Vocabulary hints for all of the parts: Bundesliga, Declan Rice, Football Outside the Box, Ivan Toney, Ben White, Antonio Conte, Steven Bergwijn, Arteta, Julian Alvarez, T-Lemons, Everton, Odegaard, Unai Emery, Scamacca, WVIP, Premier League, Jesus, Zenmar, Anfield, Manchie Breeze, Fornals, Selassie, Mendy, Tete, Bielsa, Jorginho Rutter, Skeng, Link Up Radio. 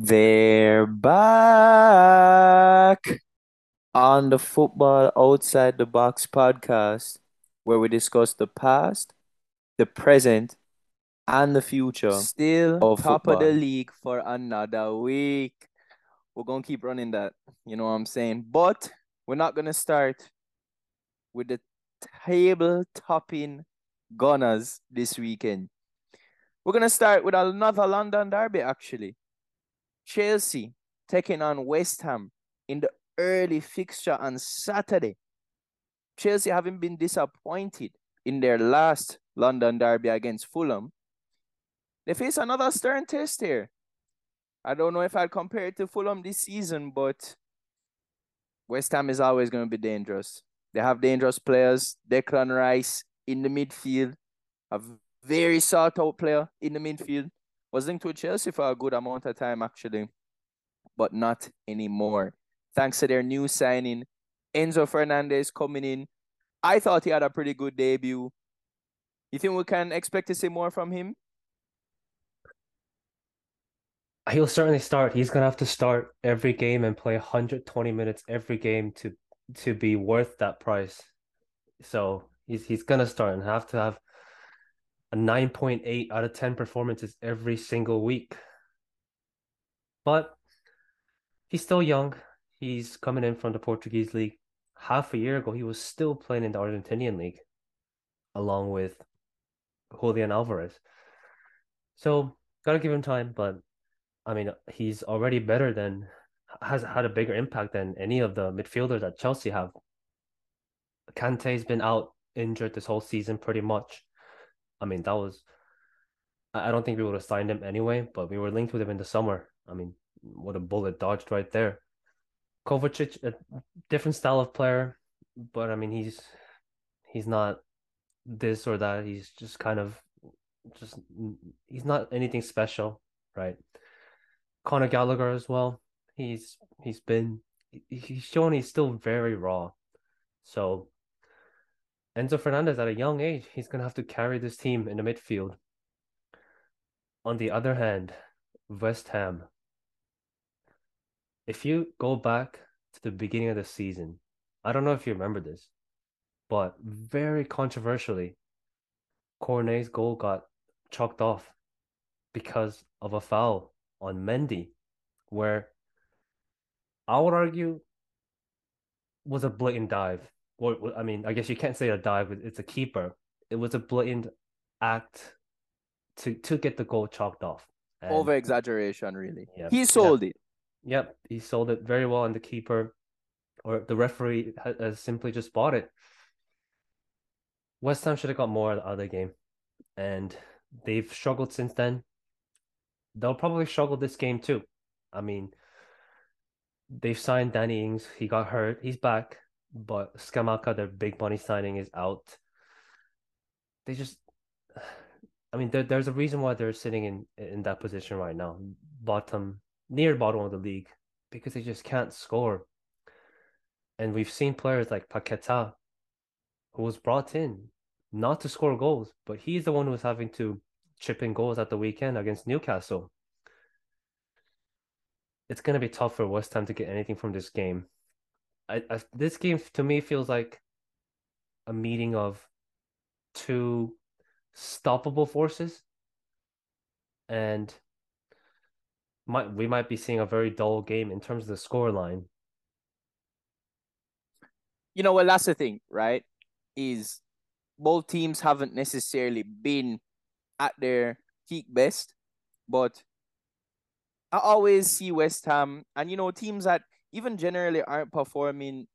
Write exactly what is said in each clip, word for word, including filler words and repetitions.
They're back on the Football Outside the Box podcast, where we discuss the past, the present, and the future. Still of top football. Of the league for another week. We're going to keep running that, you know what I'm saying? But we're not going to start with the table-topping Gunners this weekend. We're going to start with another London derby, actually. Chelsea taking on West Ham in the early fixture on Saturday. Chelsea having been disappointed in their last London derby against Fulham. They face another stern test here. I don't know if I'd compare it to Fulham this season, but West Ham is always going to be dangerous. They have dangerous players. Declan Rice in the midfield, a very sought-out player in the midfield. Was linked to Chelsea for a good amount of time, actually, but not anymore. Thanks to their new signing, Enzo Fernandez coming in. I thought he had a pretty good debut. You think we can expect to see more from him? He'll certainly start. He's going to have to start every game and play one hundred twenty minutes every game to to be worth that price. So he's, he's going to start and have to have a nine point eight out of ten performances every single week. But he's still young. He's coming in from the Portuguese league. Half a year ago, he was still playing in the Argentinian league, along with Julian Alvarez. So, gotta give him time. But, I mean, he's already better than, has had a bigger impact than any of the midfielders that Chelsea have. Kante's been out injured this whole season pretty much. I mean, that was, I don't think we would have signed him anyway, but we were linked with him in the summer. I mean, what a bullet dodged right there. Kovacic, a different style of player, but I mean, he's he's not this or that. He's just kind of, just he's not anything special, right? Conor Gallagher as well. He's he's been, he's shown he's still very raw. So Enzo Fernandez, at a young age, he's going to have to carry this team in the midfield. On the other hand, West Ham. If you go back to the beginning of the season, I don't know if you remember this, but very controversially, Cornet's goal got chalked off because of a foul on Mendy, where I would argue was a blatant dive. Well, I mean, I guess you can't say a dive, it's a keeper. It was a blatant act to to get the goal chalked off. And over-exaggeration, really. Yeah, he sold yeah. it. Yep, he sold it very well, and the keeper or the referee has simply just bought it. West Ham should have got more out of the game, and they've struggled since then. They'll probably struggle this game too. I mean, they've signed Danny Ings. He got hurt. He's back. But Scamacca, their big money signing, is out. They just, I mean, there, there's a reason why they're sitting in, in that position right now. Bottom, near bottom of the league, because they just can't score. And we've seen players like Paquetá, who was brought in not to score goals, but he's the one who was having to chip in goals at the weekend against Newcastle. It's going to be tough for West Ham to get anything from this game. I, I, this game, to me, feels like a meeting of two stoppable forces. And might, we might be seeing a very dull game in terms of the scoreline. You know, well, that's the thing, right? Is both teams haven't necessarily been at their peak best. But I always see West Ham and, you know, teams that even generally aren't performing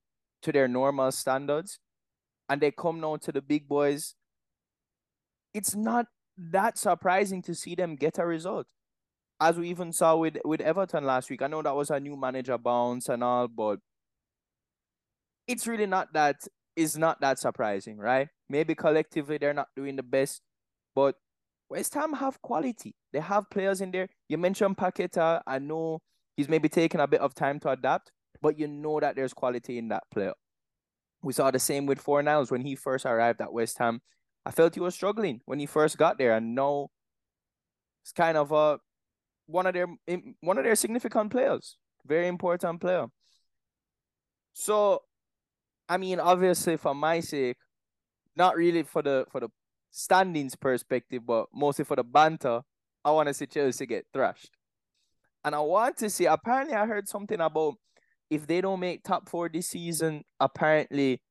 to their normal standards, and they come now to the big boys, it's not that surprising to see them get a result. As we even saw with, with Everton last week. I know that was a new manager bounce and all, but it's really not that, it's not that surprising, right? Maybe collectively they're not doing the best, but West Ham have quality. They have players in there. You mentioned Paquetá. I know he's maybe taking a bit of time to adapt, but you know that there's quality in that player. We saw the same with Fornals when he first arrived at West Ham. I felt he was struggling when he first got there, and now it's kind of a one of their one of their significant players, very important player. So, I mean, obviously for my sake, not really for the for the standings perspective, but mostly for the banter, I want to see Chelsea get thrashed. And I want to see, apparently I heard something about if they don't make top four this season, apparently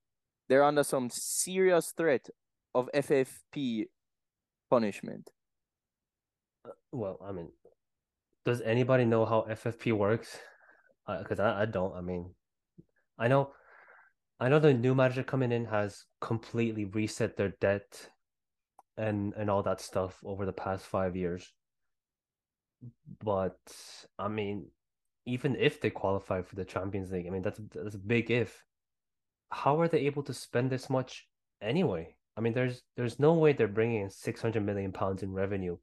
they're under some serious threat of F F P punishment. Well, I mean, does anybody know how F F P works? Because uh, I, I don't. I mean, I know, I know the new manager coming in has completely reset their debt and and all that stuff over the past five years. But I mean, even if they qualify for the Champions League, I mean that's that's a big if. How are they able to spend this much anyway? I mean, there's there's no way they're bringing in six hundred million pounds in revenue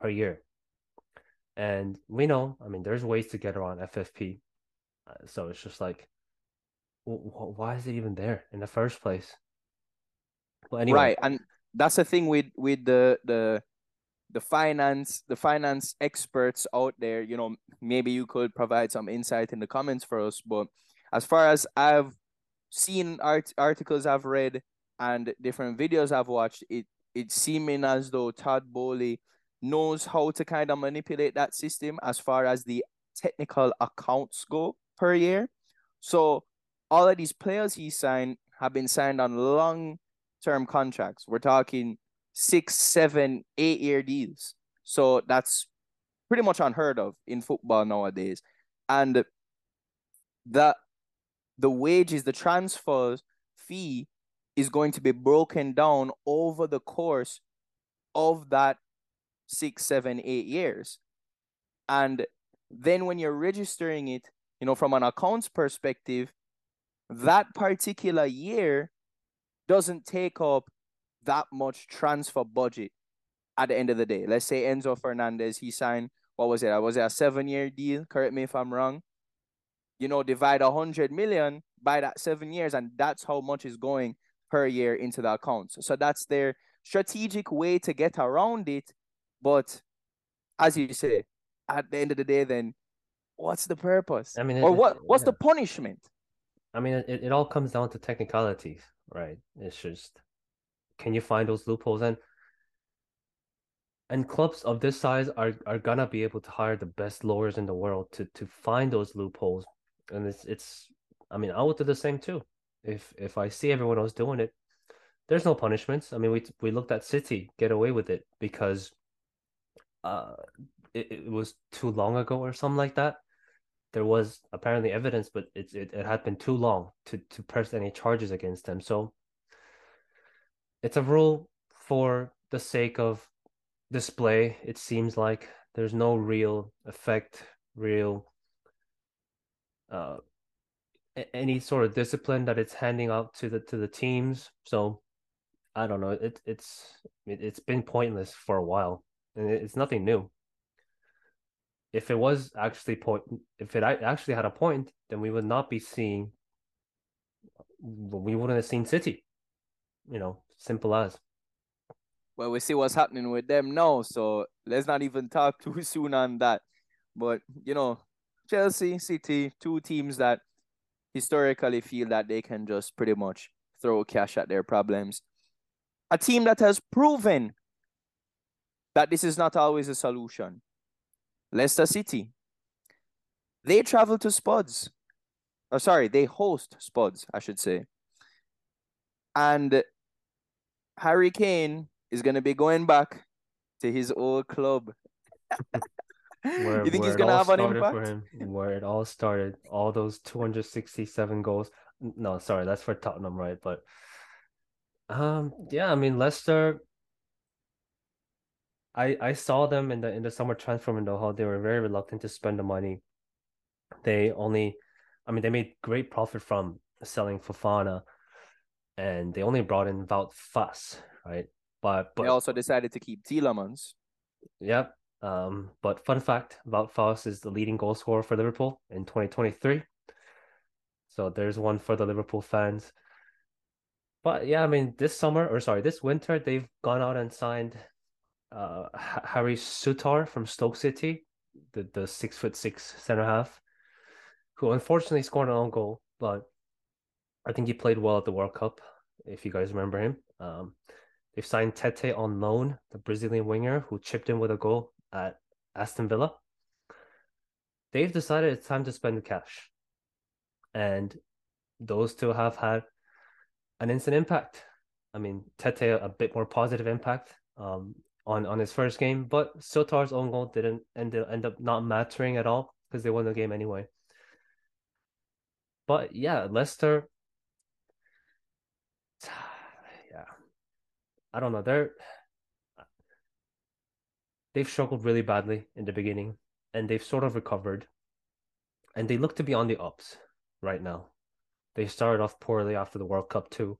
per year. And we know, I mean, there's ways to get around F F P. So it's just like, why is it even there in the first place? Well, anyway. Right, and that's the thing with with the the the finance the finance experts out there. You know, maybe you could provide some insight in the comments for us. But as far as I've seen, art, articles I've read and different videos I've watched, it it's seeming as though Todd Boehly knows how to kind of manipulate that system as far as the technical accounts go per year. So all of these players he signed have been signed on long-term contracts. We're talking six, seven, eight-year deals. So that's pretty much unheard of in football nowadays. And the, the wages, the transfer fee is going to be broken down over the course of that six, seven, eight years. And then when you're registering it, you know, from an accounts perspective, that particular year doesn't take up that much transfer budget at the end of the day. Let's say Enzo Fernandez, he signed, what was it? Was it a seven-year deal? Correct me if I'm wrong. You know, divide one hundred million by that seven years, and that's how much is going per year into the accounts. So that's their strategic way to get around it. But as you say, at the end of the day, then what's the purpose? I mean, or it, what? What's yeah. the punishment? I mean, it, it all comes down to technicalities, right? It's just, can you find those loopholes? And and clubs of this size are, are gonna be able to hire the best lawyers in the world to to find those loopholes. And it's it's. I mean, I would do the same too. If if I see everyone else doing it, there's no punishments. I mean, we we looked at City get away with it because uh it, it was too long ago or something like that. There was apparently evidence, but it, it, it had been too long to, to press any charges against them. So it's a rule for the sake of display. It seems like there's no real effect, real uh any sort of discipline that it's handing out to the to the teams. So I don't know. It it's it, it's been pointless for a while. And it's nothing new. If it was actually point, if it actually had a point, then we would not be seeing. We wouldn't have seen City, you know, simple as. Well, we see what's happening with them now, so let's not even talk too soon on that. But you know, Chelsea, City, two teams that historically feel that they can just pretty much throw cash at their problems. A team that has proven that this is not always a solution. Leicester City. They travel to Spuds. Or sorry, they host Spuds, I should say. And Harry Kane is going to be going back to his old club. where, you think he's going to have an impact? For him, where it all started, all those two hundred sixty-seven goals. No, sorry, that's for Tottenham, right? But um, yeah, I mean, Leicester... I, I saw them in the in the summer transfer window how they were very reluctant to spend the money. They only, I mean, they made great profit from selling Fofana, and they only brought in Wout Faes, right? But, but they also decided to keep T-Lemons. Yep. Um. But fun fact: Wout Faes is the leading goal scorer for Liverpool in twenty twenty-three. So there's one for the Liverpool fans. But yeah, I mean, this summer or sorry, this winter they've gone out and signed uh, Harry Sutar from Stoke City, the the six foot six center half, who unfortunately scored an own goal, but I think he played well at the World Cup, if you guys remember him. Um, they've signed Tete on loan, the Brazilian winger who chipped in with a goal at Aston Villa. They've decided it's time to spend the cash. And those two have had an instant impact. I mean, Tete, a bit more positive impact um, on, on his first game, but Sotar's own goal didn't end, end up not mattering at all because they won the game anyway. But yeah, Leicester, yeah, I don't know. They're, they've struggled really badly in the beginning, and they've sort of recovered, and they look to be on the ups right now. They started off poorly after the World Cup too,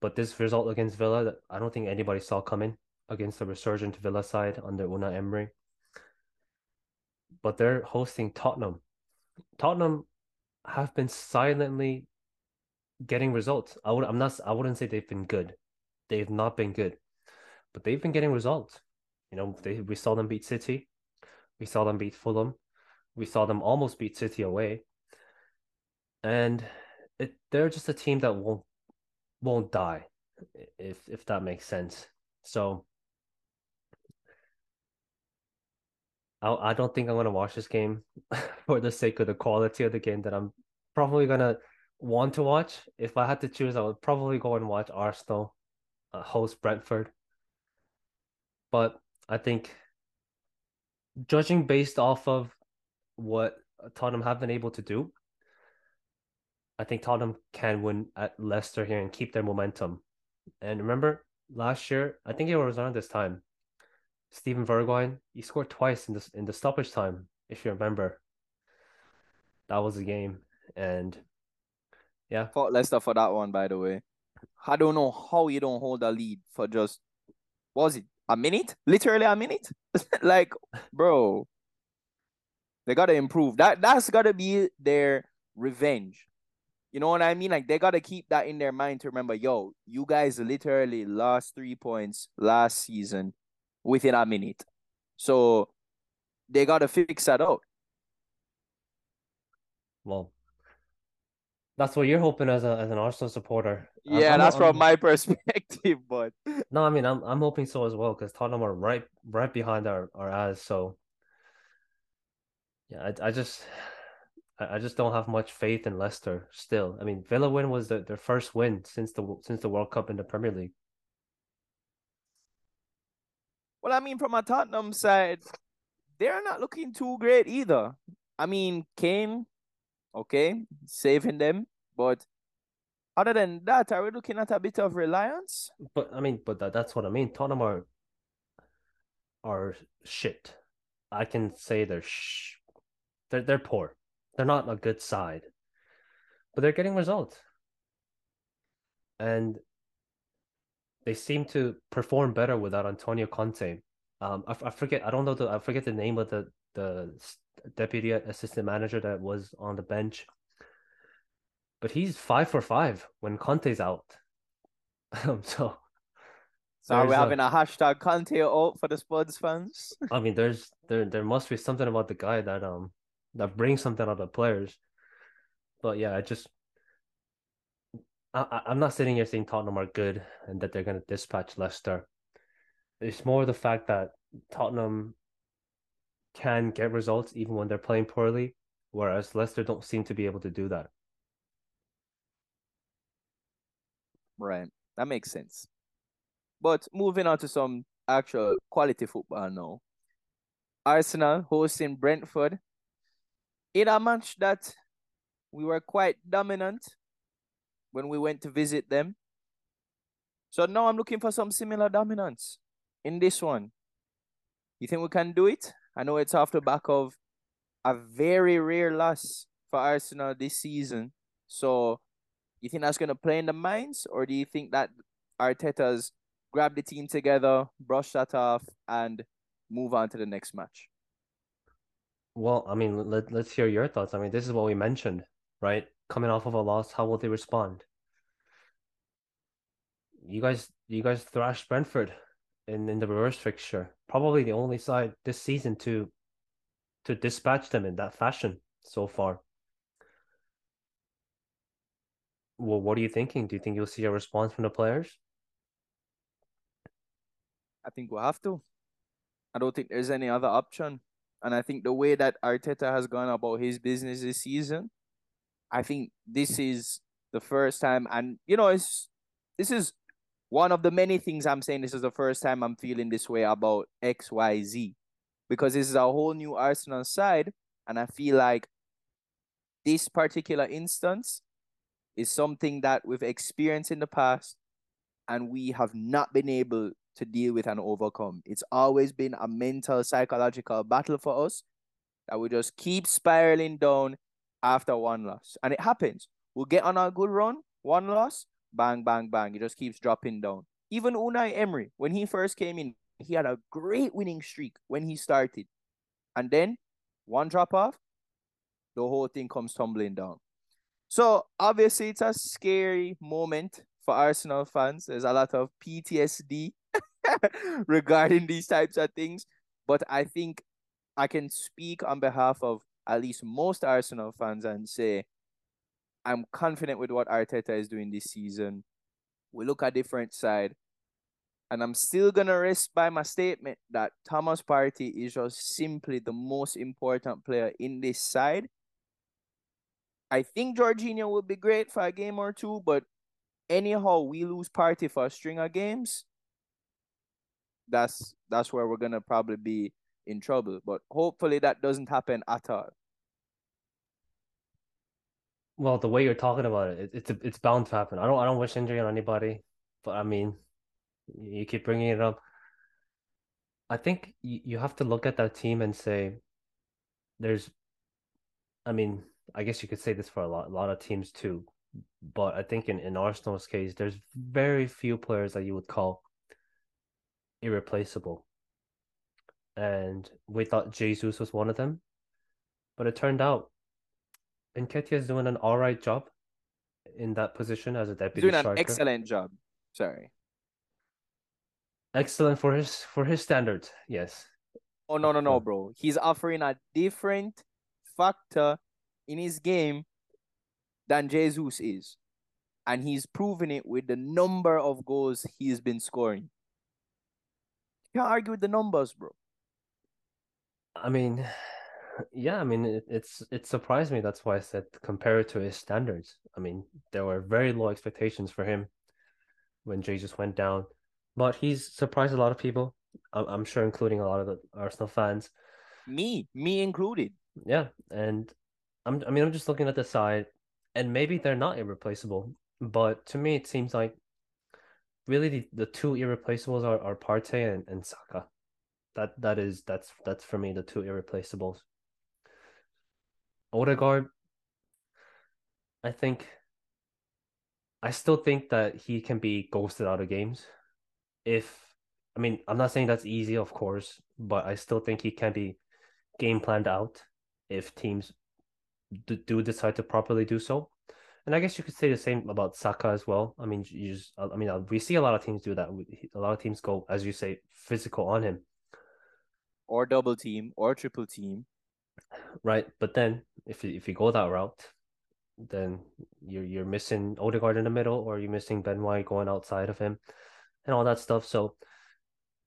but this result against Villa that I don't think anybody saw coming against the resurgent Villa side under Unai Emery. But they're hosting Tottenham. Tottenham have been silently getting results. I would I'm not I wouldn't say they've been good. They've not been good. But they've been getting results. You know, they we saw them beat City. We saw them beat Fulham. We saw them almost beat City away. And it they're just a team that won't won't die, if if that makes sense. So I I don't think I'm gonna watch this game for the sake of the quality of the game that I'm probably gonna want to watch. If I had to choose, I would probably go and watch Arsenal uh, host Brentford. But I think, judging based off of what Tottenham have been able to do, I think Tottenham can win at Leicester here and keep their momentum. And remember, last year, I think it was around this time, Steven Bergwijn, he scored twice in the, in the stoppage time, if you remember. That was the game. And yeah. Fought Leicester for that one, by the way. I don't know how you don't hold a lead for just, what was it, a minute? Literally a minute? Like, bro, they got to improve. That, that's got to be their revenge. You know what I mean? Like, they got to keep that in their mind to remember, yo, you guys literally lost three points last season within a minute. So they got to fix that out. Well, that's what you're hoping as a as an Arsenal supporter. Yeah, I'm, that's I'm, from I'm, my perspective, but... No, I mean, I'm I'm hoping so as well, because Tottenham are right right behind our, our eyes. So, yeah, I I just... I just don't have much faith in Leicester still. I mean, Villa win was the, their first win since the since the World Cup in the Premier League. Well, I mean, from a Tottenham side, they're not looking too great either. I mean, Kane, okay, saving them. But other than that, are we looking at a bit of reliance? But, I mean, but that, that's what I mean. Tottenham are, are shit. I can say they're sh- They're, they're poor. They're not a good side, but they're getting results. And they seem to perform better without Antonio Conte. Um, I, I forget, I don't know, the, I forget the name of the, the deputy assistant manager that was on the bench. But he's five for five when Conte's out. so, so are we having a, a hashtag Conte out for the Spurs fans? I mean, there's there there must be something about the guy that um. that brings something out of the players. But yeah, I just... I, I'm not sitting here saying Tottenham are good and that they're going to dispatch Leicester. It's more the fact that Tottenham can get results even when they're playing poorly, whereas Leicester don't seem to be able to do that. Right. That makes sense. But moving on to some actual quality football now. Arsenal hosting Brentford. In a match that we were quite dominant when we went to visit them. So now I'm looking for some similar dominance in this one. You think we can do it? I know it's off the back of a very rare loss for Arsenal this season. So you think that's going to play in the minds? Or do you think that Arteta's grab the team together, brush that off, and move on to the next match? Well, I mean, let, let's hear your thoughts. I mean, this is what we mentioned, right? Coming off of a loss, how will they respond? You guys you guys thrashed Brentford in, in the reverse fixture. Probably the only side this season to to dispatch them in that fashion so far. Well, what are you thinking? Do you think you'll see a response from the players? I think we'll have to. I don't think there's any other option. And I think the way that Arteta has gone about his business this season, I think this is the first time. And, you know, it's this is one of the many things I'm saying. This is the first time I'm feeling this way about X, Y, Z. Because this is a whole new Arsenal side. And I feel like this particular instance is something that we've experienced in the past and we have not been able to deal with and overcome. It's always been a mental, psychological battle for us that we just keep spiraling down after one loss. And it happens. We'll get on a good run, one loss, bang, bang, bang. It just keeps dropping down. Even Unai Emery, when he first came in, he had a great winning streak when he started. And then one drop off, the whole thing comes tumbling down. So, obviously, it's a scary moment for Arsenal fans. There's a lot of P T S D regarding these types of things. But I think I can speak on behalf of at least most Arsenal fans and say, I'm confident with what Arteta is doing this season. We look at different side. And I'm still going to rest by my statement that Thomas Partey is just simply the most important player in this side. I think Jorginho would be great for a game or two, but anyhow, we lose Partey for a string of games. That's that's where we're going to probably be in trouble. But hopefully that doesn't happen at all. Well, the way you're talking about it, it's a, it's bound to happen. I don't I don't wish injury on anybody, but I mean, you keep bringing it up. I think you, you have to look at that team and say, there's, I mean... I guess you could say this for a lot, a lot of teams too, but I think in, in Arsenal's case, there's very few players that you would call irreplaceable. And we thought Jesus was one of them, but it turned out Nketiah is doing an all right job in that position as a deputy doing striker. Doing an excellent job. Sorry. Excellent for his for his standards, yes. Oh, no, no, no, bro. He's offering a different factor in his game than Jesus is. And he's proven it with the number of goals he's been scoring. You can't argue with the numbers, bro. I mean, yeah, I mean, it, it's it surprised me. That's why I said compare it to his standards. I mean, there were very low expectations for him when Jesus went down. But he's surprised a lot of people, I'm, I'm sure, including a lot of the Arsenal fans. Me, me included. Yeah, and... I'm, I mean, I'm just looking at the side, and maybe they're not irreplaceable, but to me, it seems like really the, the two irreplaceables are, are Partey and, and Saka. That that is that's that's for me the two irreplaceables. Odegaard, I think, I still think that he can be ghosted out of games. If I mean, I'm not saying that's easy, of course, but I still think he can be game planned out if teams do decide to properly do so. And I guess you could say the same about Saka as well. I mean, you just, I mean, we see a lot of teams do that. A lot of teams go, as you say, physical on him. Or double team, or triple team. Right, but then, if you, if you go that route, then you're, you're missing Odegaard in the middle, or you're missing Ben White going outside of him, and all that stuff. So,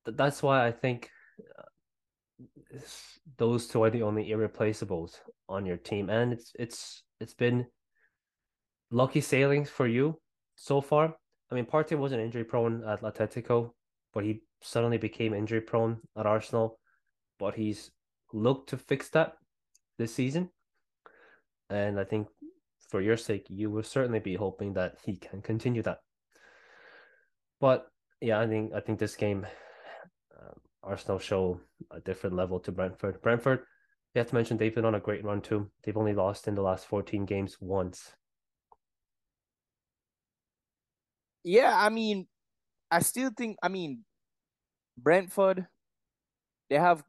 th- that's why I think... Uh, those two are the only irreplaceables on your team, and it's it's it's been lucky sailings for you so far. I mean, Partey wasn't injury prone at Atletico, but he suddenly became injury prone at Arsenal. But he's looked to fix that this season, and I think for your sake, you will certainly be hoping that he can continue that. But yeah, I think I think this game. Um, Arsenal show a different level to Brentford. Brentford, you have to mention, they've been on a great run too. They've only lost in the last fourteen games once. Yeah, I mean, I still think, I mean, Brentford, they have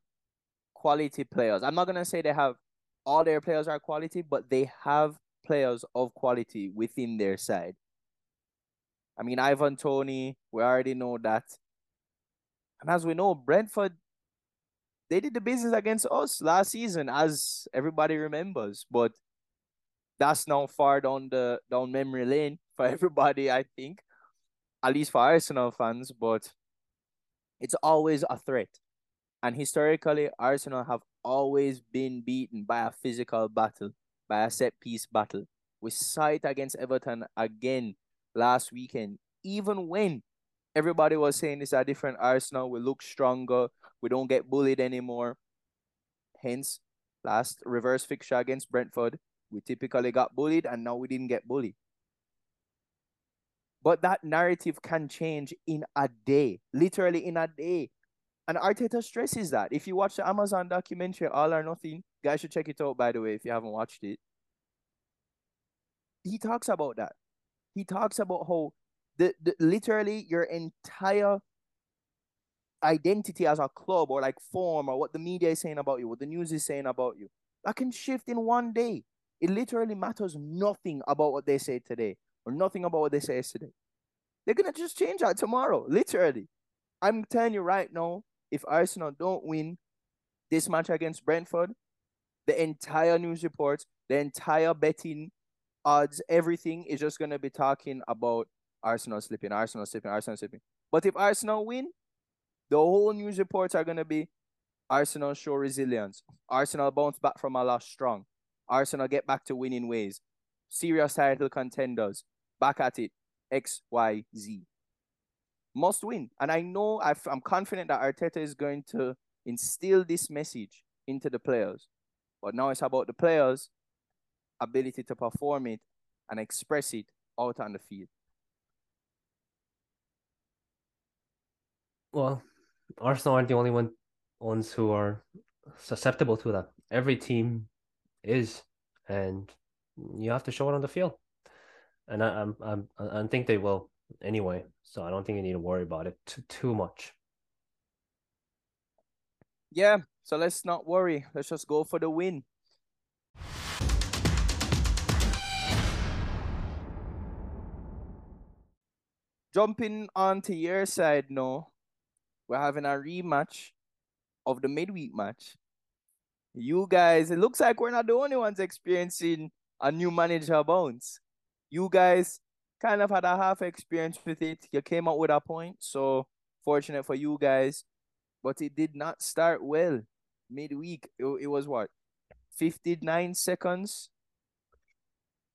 quality players. I'm not going to say they have, all their players are quality, but they have players of quality within their side. I mean, Ivan Toney, we already know that. And as we know, Brentford, they did the business against us last season, as everybody remembers. But that's now far down the down memory lane for everybody, I think. At least for Arsenal fans. But it's always a threat. And historically, Arsenal have always been beaten by a physical battle, by a set-piece battle. We saw it against Everton again last weekend. Even when everybody was saying it's a different Arsenal, we look stronger, we don't get bullied anymore. Hence, last reverse fixture against Brentford, we typically got bullied, and now we didn't get bullied. But that narrative can change in a day, literally in a day. And Arteta stresses that. If you watch the Amazon documentary, All or Nothing, guys should check it out, by the way, if you haven't watched it. He talks about that. He talks about how the, the literally your entire identity as a club, or like form, or what the media is saying about you, what the news is saying about you, that can shift in one day. It literally matters nothing about what they say today, or nothing about what they say yesterday. They're going to just change that tomorrow, literally. I'm telling you right now, if Arsenal don't win this match against Brentford, the entire news reports, the entire betting odds, everything is just going to be talking about Arsenal slipping, Arsenal slipping, Arsenal slipping. But if Arsenal win, the whole news reports are going to be Arsenal show resilience, Arsenal bounce back from a loss strong, Arsenal get back to winning ways, serious title contenders, back at it, X, Y, Z. Must win. And I know, I've, I'm confident that Arteta is going to instill this message into the players. But now it's about the players' ability to perform it and express it out on the field. Well, Arsenal aren't the only one, ones who are susceptible to that. Every team is, and you have to show it on the field. And I, I'm, I'm, I think they will. Anyway, so I don't think you need to worry about it too, too much. Yeah, so let's not worry. Let's just go for the win. Jumping onto your side now, we're having a rematch of the midweek match. You guys, it looks like we're not the only ones experiencing a new manager bounce. You guys kind of had a half experience with it. You came out with a point, so fortunate for you guys. But it did not start well midweek. It, it was what? fifty-nine seconds?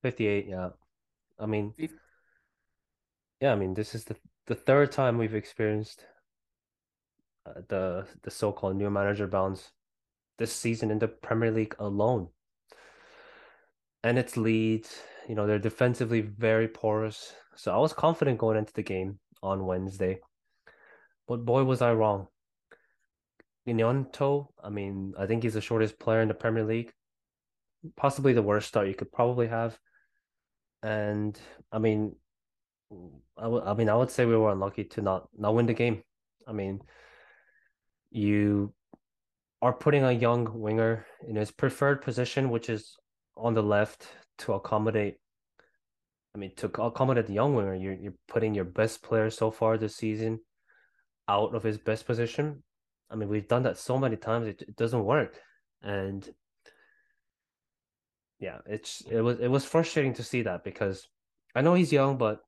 fifty-eight, yeah. I mean, fifty yeah, I mean, this is the, the third time we've experienced uh, the, the so-called new manager bounce this season in the Premier League alone. And it's Leeds. You know, they're defensively very porous. So I was confident going into the game on Wednesday. But boy, was I wrong. Gnonto, I mean, I think he's the shortest player in the Premier League. Possibly the worst start you could probably have. And, I mean, I, I mean, I would say we were unlucky to not, not win the game. I mean, you are putting a young winger in his preferred position, which is on the left, to accommodate, I mean, to accommodate the young winger. You're, you're putting your best player so far this season out of his best position. I mean, we've done that so many times, it, it doesn't work. And yeah, it's it was it was frustrating to see that, because I know he's young, but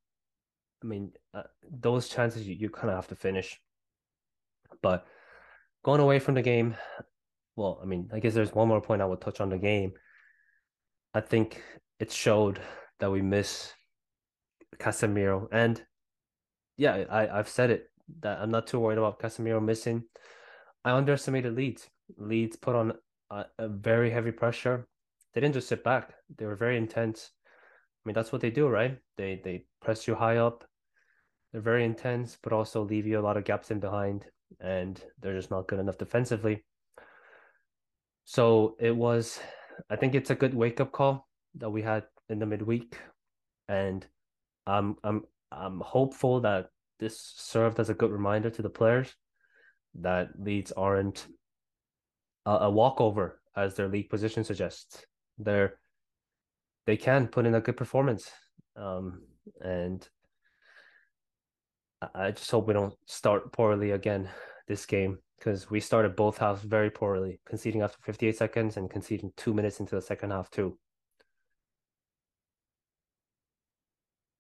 I mean, uh, those chances you, you kind of have to finish. But going away from the game, well, I mean, I guess there's one more point I would touch on the game. I think it showed that we miss Casemiro. And yeah, I, I've said it, that I'm not too worried about Casemiro missing. I underestimated Leeds. Leeds put on a, a very heavy pressure. They didn't just sit back. They were very intense. I mean, that's what they do, right? They they press you high up. They're very intense, but also leave you a lot of gaps in behind. And they're just not good enough defensively. So it was... I think it's a good wake-up call that we had in the midweek, and I'm I'm I'm hopeful that this served as a good reminder to the players that Leeds aren't a, a walkover, as their league position suggests. They're they can put in a good performance, um, and I just hope we don't start poorly again this game, because we started both halves very poorly, conceding after fifty-eight seconds and conceding two minutes into the second half too.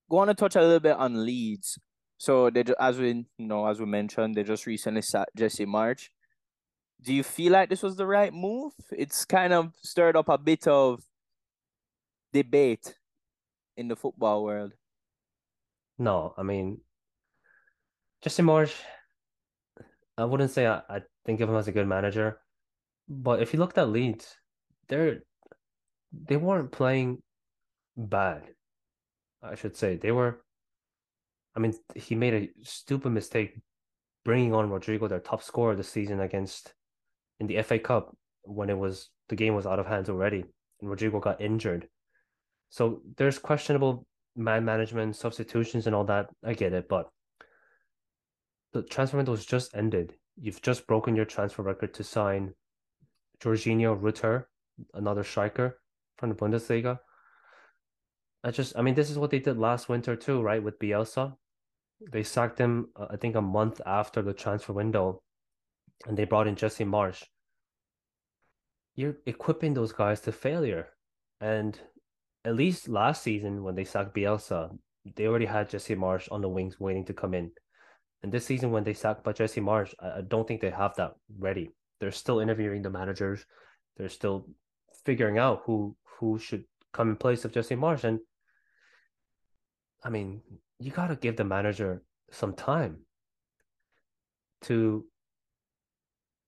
Go on to touch a little bit on Leeds. So they, as we you know, as we mentioned, they just recently sacked Jesse Marsch. Do you feel like this was the right move? It's kind of stirred up a bit of debate in the football world. No, I mean, Jesse Marsch, I wouldn't say I, I think of him as a good manager, but if you looked at Leeds, they're they weren't playing bad. I should say they were. I mean, he made a stupid mistake bringing on Rodrigo, their top scorer this season, against in the F A Cup when it was the game was out of hands already, and Rodrigo got injured. So there's questionable man management, substitutions, and all that. I get it, but the transfer window has just ended. You've just broken your transfer record to sign Jorginho Rutter, another striker from the Bundesliga. I just, I mean, this is what they did last winter too, right? With Bielsa, they sacked him, uh, I think, a month after the transfer window, and they brought in Jesse Marsch. You're equipping those guys to failure, and at least last season when they sacked Bielsa, they already had Jesse Marsch on the wings waiting to come in. And this season when they sacked by Jesse Marsch, I, I don't think they have that ready. They're still interviewing the managers. They're still figuring out who who should come in place of Jesse Marsch, and I mean, you got to give the manager some time to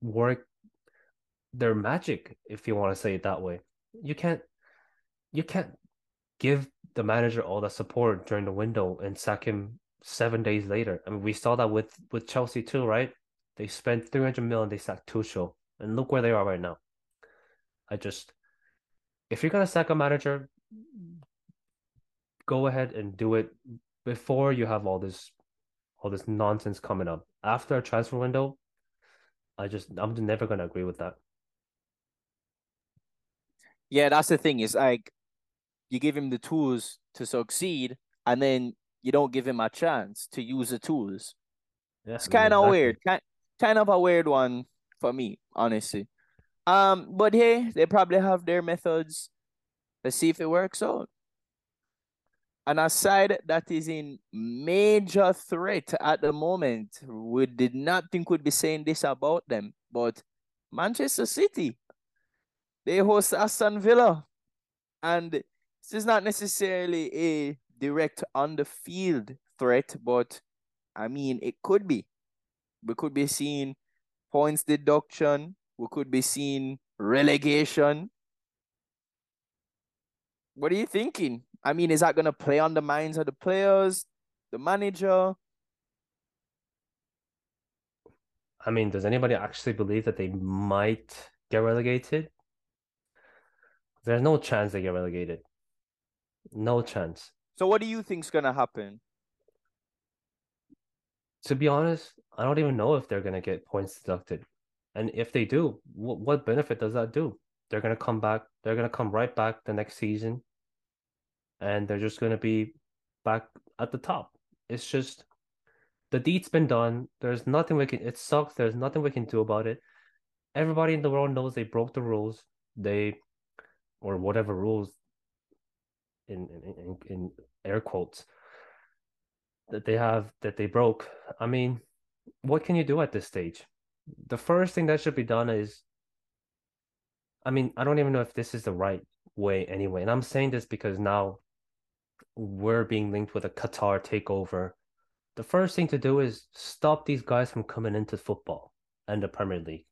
work their magic, if you want to say it that way. You can't, you can't give the manager all that support during the window and sack him seven days later. I mean, we saw that with, with Chelsea too, right? They spent three hundred million, they sacked Tuchel, and look where they are right now. I just, if you're going to sack a manager, go ahead and do it before you have all this all this nonsense coming up. After a transfer window, I just I'm never gonna agree with that. Yeah, that's the thing, is like you give him the tools to succeed and then you don't give him a chance to use the tools. Yeah, it's kinda exactly. weird. Kind kind of a weird one for me, honestly. Um, but hey, they probably have their methods. Let's see if it works out. And a side that is in major threat at the moment, we did not think we'd be saying this about them, but Manchester City, they host Aston Villa. And this is not necessarily a direct on-the-field threat, but, I mean, it could be. We could be seeing points deduction. We could be seeing relegation. What are you thinking? I mean, is that going to play on the minds of the players, the manager? I mean, does anybody actually believe that they might get relegated? There's no chance they get relegated. No chance. So what do you think's going to happen? To be honest, I don't even know if they're going to get points deducted. And if they do, what what benefit does that do? They're going to come back. They're going to come right back the next season. And they're just going to be back at the top. It's just the deed's been done. There's nothing we can. It sucks. There's nothing we can do about it. Everybody in the world knows they broke the rules. They, or whatever rules, in in, in, in air quotes, that they have, that they broke. I mean, what can you do at this stage? The first thing that should be done is, I mean, I don't even know if this is the right way anyway. And I'm saying this because now we're being linked with a Qatar takeover. The first thing to do is stop these guys from coming into football and the Premier League.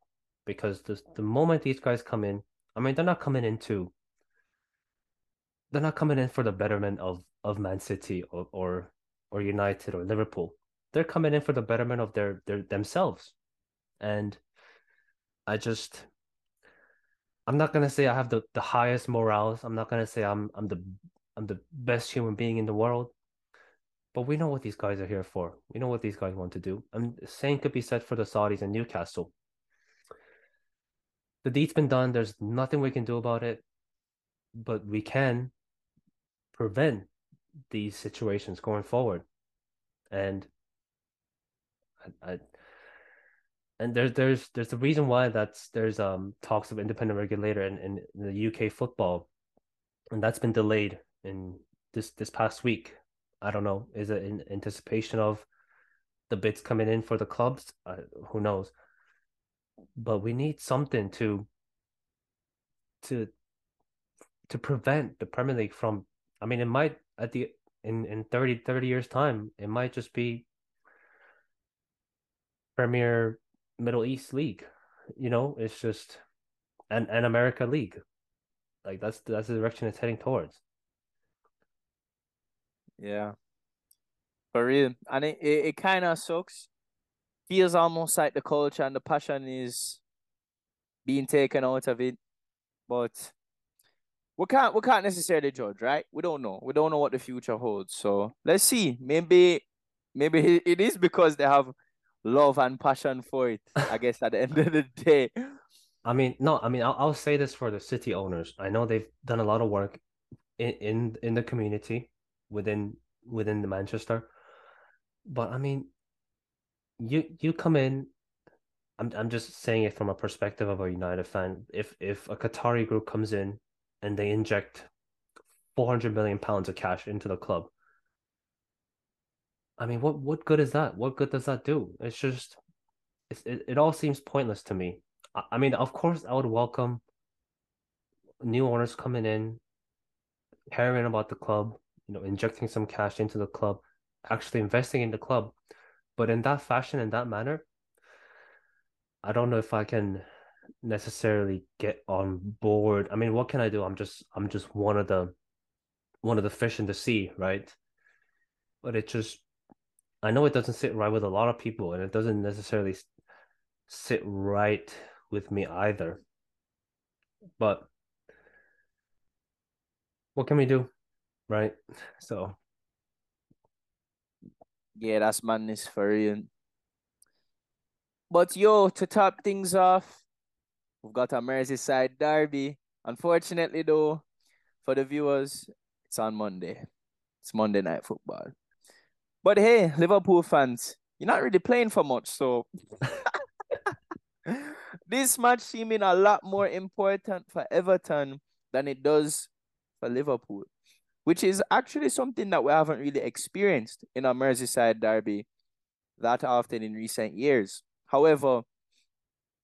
Because the, the moment these guys come in, I mean, they're not coming into, they're not coming in for the betterment of, of Man City or, or or United or Liverpool. They're coming in for the betterment of their, their themselves. And I just, I'm not gonna say I have the, the highest morals. I'm not gonna say I'm I'm the I'm the best human being in the world, but we know what these guys are here for. We know what these guys want to do. I mean, the same could be said for the Saudis and Newcastle. The deed's been done. There's nothing we can do about it, but we can prevent these situations going forward. And I, I and there's there's there's a reason why that's there's um talks of independent regulator in, in the U K football, and that's been delayed in this this past week. I don't know. Is it in anticipation of the bids coming in for the clubs? Uh, who knows? But we need something to to to prevent the Premier League from. I mean, it might at the in in thirty years time, it might just be Premier Middle East League. You know, it's just an an America League. Like that's that's the direction it's heading towards. Yeah, for real, and it, it, it kind of sucks. He is almost like the culture and the passion is being taken out of it, but we can't we can't necessarily judge, right? We don't know. We don't know what the future holds. So let's see. Maybe maybe it is because they have love and passion for it. I guess at the end of the day. I mean, no. I mean, I'll, I'll say this for the City owners. I know they've done a lot of work in in, in the community. Within within the Manchester, but I mean, you you come in. I'm I'm just saying it from a perspective of a United fan. If if a Qatari group comes in and they inject four hundred million pounds of cash into the club, I mean, what what good is that? What good does that do? It's just it's, it it all seems pointless to me. I, I mean, of course, I would welcome new owners coming in, caring about the club. You know, injecting some cash into the club, actually investing in the club, but in that fashion, in that manner, I don't know if I can necessarily get on board. I mean, what can I do? I'm just, I'm just one of the, one of the fish in the sea, right? But it just, I know it doesn't sit right with a lot of people, and it doesn't necessarily sit right with me either. But what can we do? Right, so yeah, that's madness for you. But yo, to top things off, we've got a Merseyside derby. Unfortunately, though, for the viewers, it's on Monday. It's Monday Night Football. But hey, Liverpool fans, you're not really playing for much, so this match seeming a lot more important for Everton than it does for Liverpool, which is actually something that we haven't really experienced in a Merseyside derby that often in recent years. However,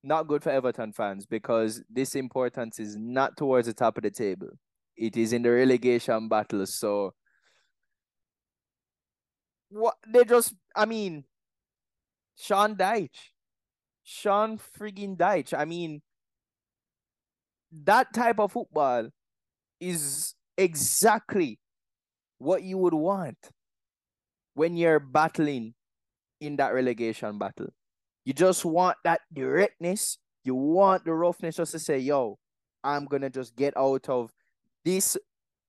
not good for Everton fans because this importance is not towards the top of the table. It is in the relegation battle. So, what they just, I mean, Sean Dyche. Sean friggin' Dyche. I mean, that type of football is exactly what you would want when you're battling in that relegation battle. You just want that directness. You want the roughness just to say, yo, I'm going to just get out of this,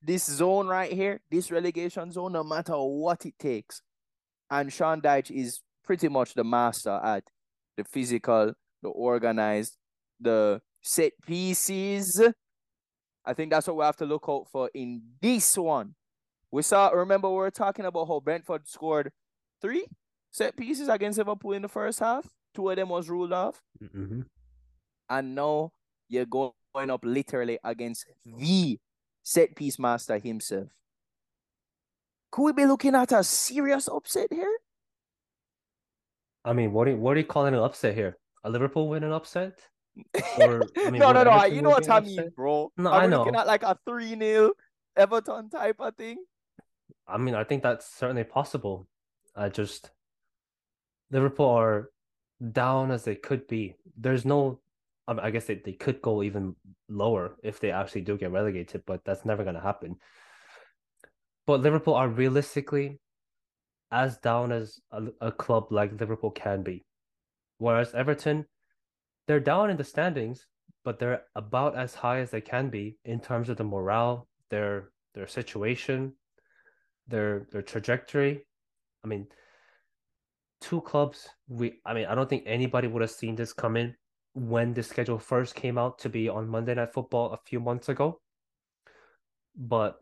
this zone right here, this relegation zone, no matter what it takes. And Sean Dyche is pretty much the master at the physical, the organized, the set pieces. I think that's what we have to look out for in this one. We saw, remember, we were talking about how Brentford scored three set pieces against Liverpool in the first half. Two of them was ruled off. Mm-hmm. And now you're going up literally against the set piece master himself. Could we be looking at a serious upset here? I mean, what are you, what are you calling an upset here? A Liverpool win an upset? Or, I mean, no, no, no. You know what I mean, bro. No, I know. Looking at like a three nil Everton type of thing. I mean, I think that's certainly possible. I just Liverpool are down as they could be. There's no. I, mean, I guess they, they could go even lower if they actually do get relegated, but that's never going to happen. But Liverpool are realistically as down as a, a club like Liverpool can be, whereas Everton. They're down in the standings, but they're about as high as they can be in terms of the morale, their their situation, their their trajectory. I mean, two clubs. We. I mean, I don't think anybody would have seen this coming when the schedule first came out to be on Monday Night Football a few months ago. But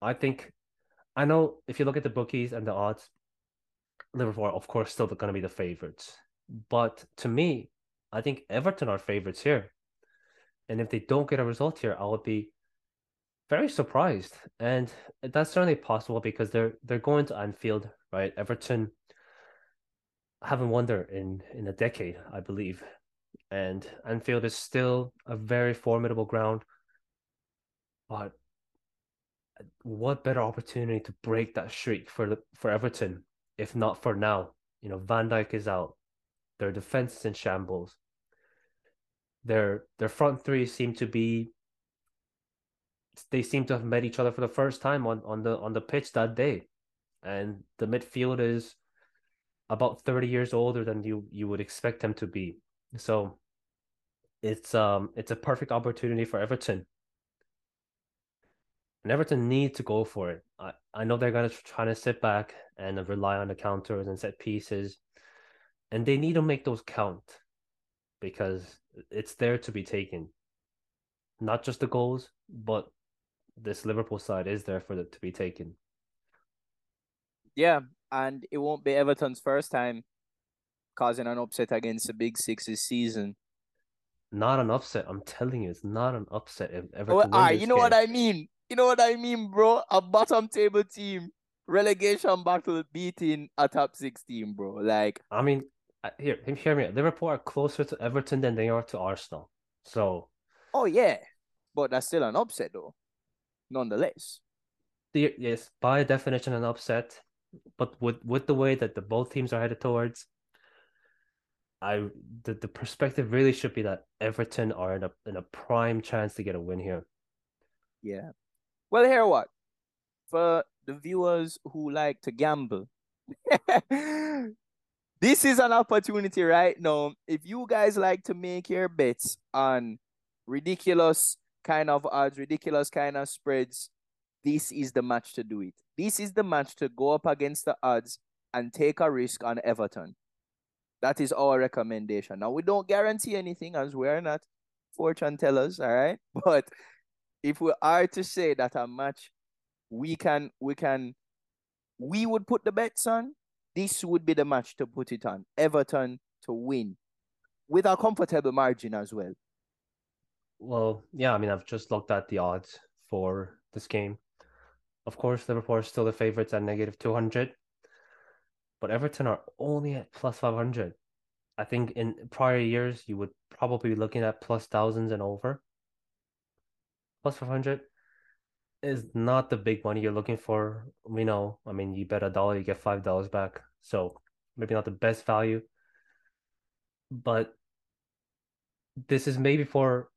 I think, I know if you look at the bookies and the odds, Liverpool are, of course, still going to be the favorites. But to me, I think Everton are favorites here. And if they don't get a result here, I would be very surprised. And that's certainly possible because they're they're going to Anfield, right? Everton haven't won there in, in a decade, I believe. And Anfield is still a very formidable ground. But what better opportunity to break that streak for the, for Everton, if not for now? You know, Van Dijk is out. Their defense is in shambles. Their their front three seem to be. They seem to have met each other for the first time on, on the on the pitch that day, and the midfield is about thirty years older than you you would expect them to be. So, it's um it's a perfect opportunity for Everton. And Everton need to go for it. I, I know they're going to try to sit back and rely on the counters and set pieces. And they need to make those count because it's there to be taken. Not just the goals, but this Liverpool side is there for it to be taken. Yeah, and it won't be Everton's first time causing an upset against the Big Six this season. Not an upset. I'm telling you, it's not an upset. If Everton well, you know game. what I mean? You know what I mean, bro? A bottom table team, relegation battle, beating a top six team, bro. Like, I mean, here, hear me. Liverpool are closer to Everton than they are to Arsenal. So, oh yeah, but that's still an upset, though. Nonetheless, the, yes, by definition, an upset. But with with the way that the both teams are headed towards, I the, the perspective really should be that Everton are in a in a prime chance to get a win here. Yeah. Well, here what? For the viewers who like to gamble, this is an opportunity right now. If you guys like to make your bets on ridiculous kind of odds, ridiculous kind of spreads, this is the match to do it. This is the match to go up against the odds and take a risk on Everton. That is our recommendation. Now, we don't guarantee anything as we are not fortune tellers, all right? But if we are to say that a match we can we can we would put the bets on, this would be the match to put it on. Everton to win with a comfortable margin as well. Well, yeah, I mean, I've just looked at the odds for this game. Of course, Liverpool are still the favorites at negative two hundred, but Everton are only at plus five hundred. I think in prior years you would probably be looking at plus thousands and over. Plus five hundred is not the big money you're looking for. We know. I mean, you bet a dollar, you get five dollars back. So maybe not the best value. But this is maybe for,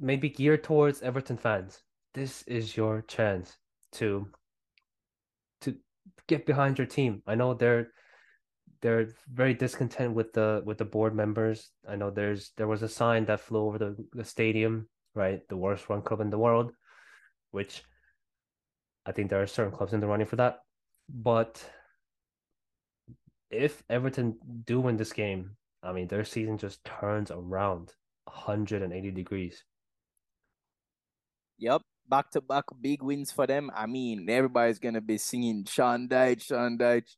maybe geared towards Everton fans. This is your chance to to get behind your team. I know they're they're very discontent with the with the board members. I know there's there was a sign that flew over the, the stadium. Right, the worst run club in the world, which I think there are certain clubs in the running for that. But if Everton do win this game, I mean, their season just turns around one hundred eighty degrees. Yep, back-to-back big wins for them. I mean, everybody's going to be singing Sean Dyche, Sean Dyche,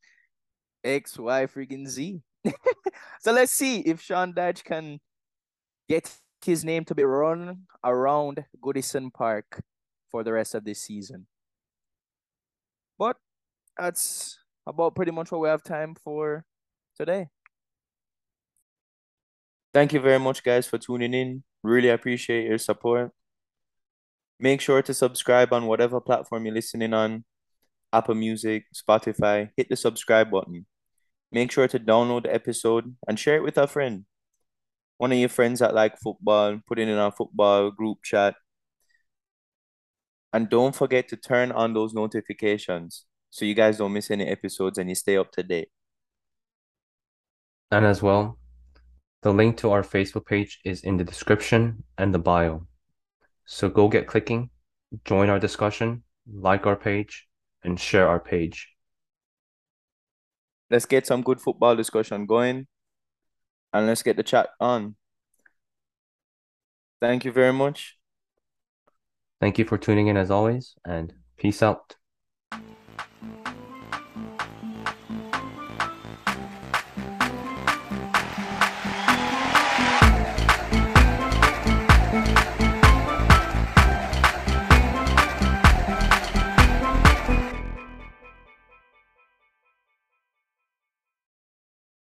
X, Y, freaking Z. So let's see if Sean Dyche can get his name to be run around Goodison Park for the rest of this season. But that's about pretty much what we have time for today. Thank you very much, guys, for tuning in. Really appreciate your support. Make sure to subscribe on whatever platform you're listening on. Apple Music, Spotify. Hit the subscribe button. Make sure to download the episode and share it with a friend. One of your friends that like football, put it in our football group chat. And don't forget to turn on those notifications so you guys don't miss any episodes and you stay up to date. And as well, the link to our Facebook page is in the description and the bio. So go get clicking, join our discussion, like our page, and share our page. Let's get some good football discussion going. And let's get the chat on. Thank you very much. Thank you for tuning in as always, and peace out.